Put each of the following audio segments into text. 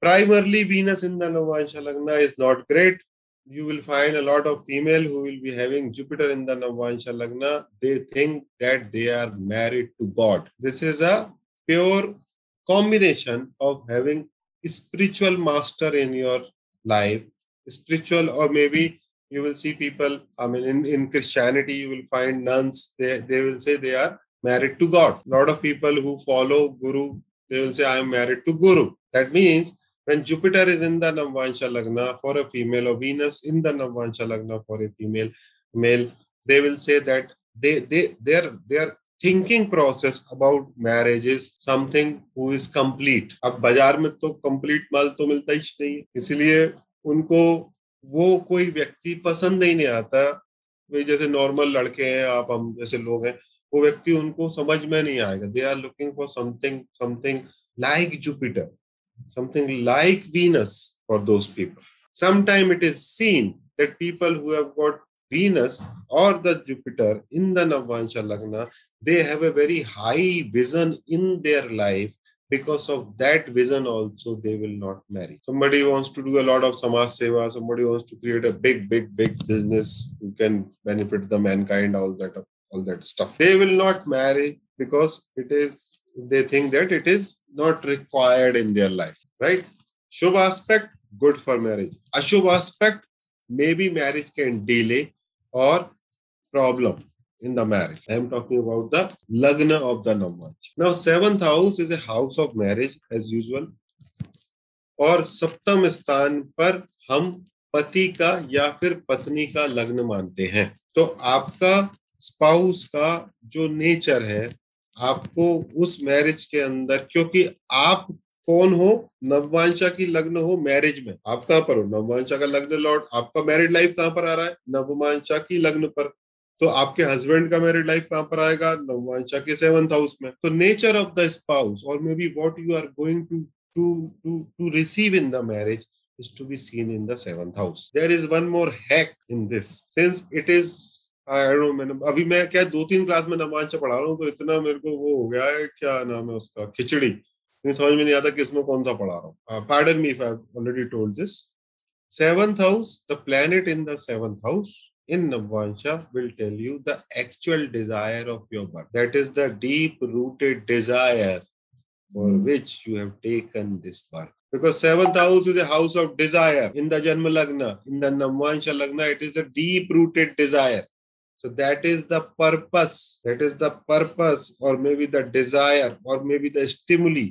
Primarily, Venus in the Navamsa Lagna is not great. You will find a lot of female who will be having Jupiter in the Navamsa Lagna. They think that they are married to God. This is a pure combination of having spiritual master in your life, spiritual, or maybe you will see people, I mean, in Christianity, you will find nuns, they will say they are married to God. A lot of people who follow Guru, they will say, I am married to Guru. That means when Jupiter is in the Navamsa Lagna for a female, or Venus in the Navamsa Lagna for a female, male, they will say that their thinking process about marriage is something who is complete. अब बाजार में तो complete माल तो मिलता ही नहीं, इसलिए उनको वो कोई व्यक्ति पसंद ही नहीं आता। वे जैसे नॉर्मल लड़के हैं, आप हम जैसे लोग हैं, वो व्यक्ति उनको समझ में नहीं आएगा। They are looking for something like Jupiter, something like Venus for those people. Sometimes it is seen that people who have got Venus or the Jupiter in the Navamsa Lagna, they have a very high vision in their life. Because of that vision also, they will not marry. Somebody wants to do a lot of samaj seva, somebody wants to create a big business who can benefit the mankind, all that stuff. They will not marry because it is, they think that it is not required in their life, right? Shubh aspect, good for marriage. Ashubh aspect, maybe marriage can delay or problem in the marriage. I am talking about the Lagna of the Navamsa. Now, 7th house is a house of marriage as usual. और सप्तम स्थान पर हम पति का या फिर पत्नी का लग्न मानते हैं। तो आपका स्पाउस का जो नेचर है, आपको उस मैरिज के अंदर, क्योंकि आप कौन हो, नववंशा की लग्न हो, मैरिज में आप कहाँ पर हो, नववंशा का लग्न लॉर्ड, आपका मैरिड लाइफ कहाँ पर आ रहा है, नववंशा की लग्न पर। तो आपके हस्बैंड का मैरिड लाइफ कहाँ पर आएगा, नववंशा के 7th हाउस में। तो नेचर ऑफ द स्पाउस और may be what you are going to receive in the marriage is to be seen in the 7th house. There is one more hack in this, since it is, I don't know, अभी मैं क्या 2-3 class में नववंशा पढ़ा रहा हूँ, तो इतना मेरे को वो हो गया है, क्या नाम है उसका, खिचड़ी, मुझे समझ में नहीं आता किसमें कौन सा पढ़ा रहा हूँ। Pardon me if I have already told this. 7th house, the planet in the 7th house in Navamsa will tell you the actual desire of your birth. That is the deep-rooted desire for which you have taken this birth. Because 7th house is a house of desire. In the Janma Lagna, in the Navamsa Lagna, it is a deep-rooted desire. So that is the purpose. That is the purpose, or maybe the desire, or maybe the stimuli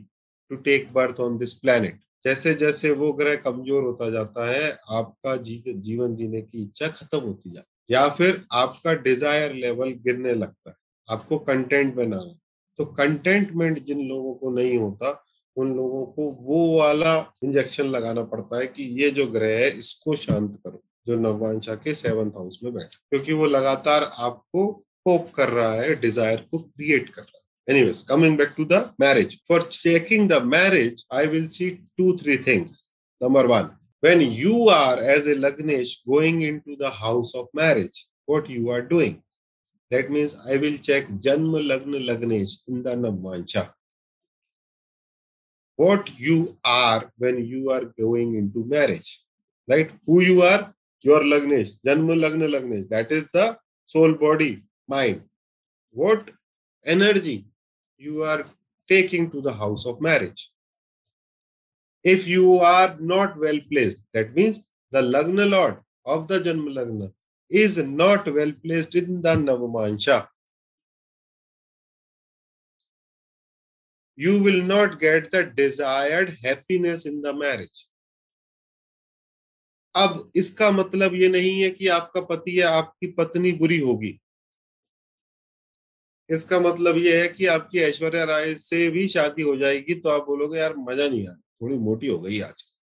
to take birth on this planet. जैसे जैसे वो ग्रह कमजोर होता जाता है, आपका जीवन जीने की इच्छा खत्म होती जाती है, या फिर आपका डिजायर लेवल गिरने लगता है, आपको कंटेंट बनाना। तो कंटेंटमेंट जिन लोगों को नहीं होता, उन लोगों को वो वाला इंजेक्शन लगाना पड़ता है कि ये जो ग्रह है इसको शांत करो, जो नववंशा के 7th हाउस में बैठा, क्योंकि वो लगातार आपको पोक कर रहा है, डिजायर को क्रिएट कर रहा है। Anyways, coming back to the marriage. For checking the marriage, I will see 2-3 things. Number 1, when you are as a Lagnesh going into the house of marriage, what you are doing? That means I will check Janma Lagna Lagnesh in the Navamsa. What you are when you are going into marriage, right? Who you are? Your Lagnesh, Janma Lagna Lagnesh. That is the soul, body, mind. What energy you are taking to the house of marriage. If you are not well placed, that means the Lagna Lord of the Janma Lagna is not well placed in the Navamsa. You will not get the desired happiness in the marriage. अब इसका मतलब ये नहीं है कि आपका पति या आपकी पत्नी बुरी होगी। इसका मतलब यह है कि आपकी ऐश्वर्या राय से भी शादी हो जाएगी तो आप बोलोगे यार मजा नहीं आया, थोड़ी मोटी हो गई आज।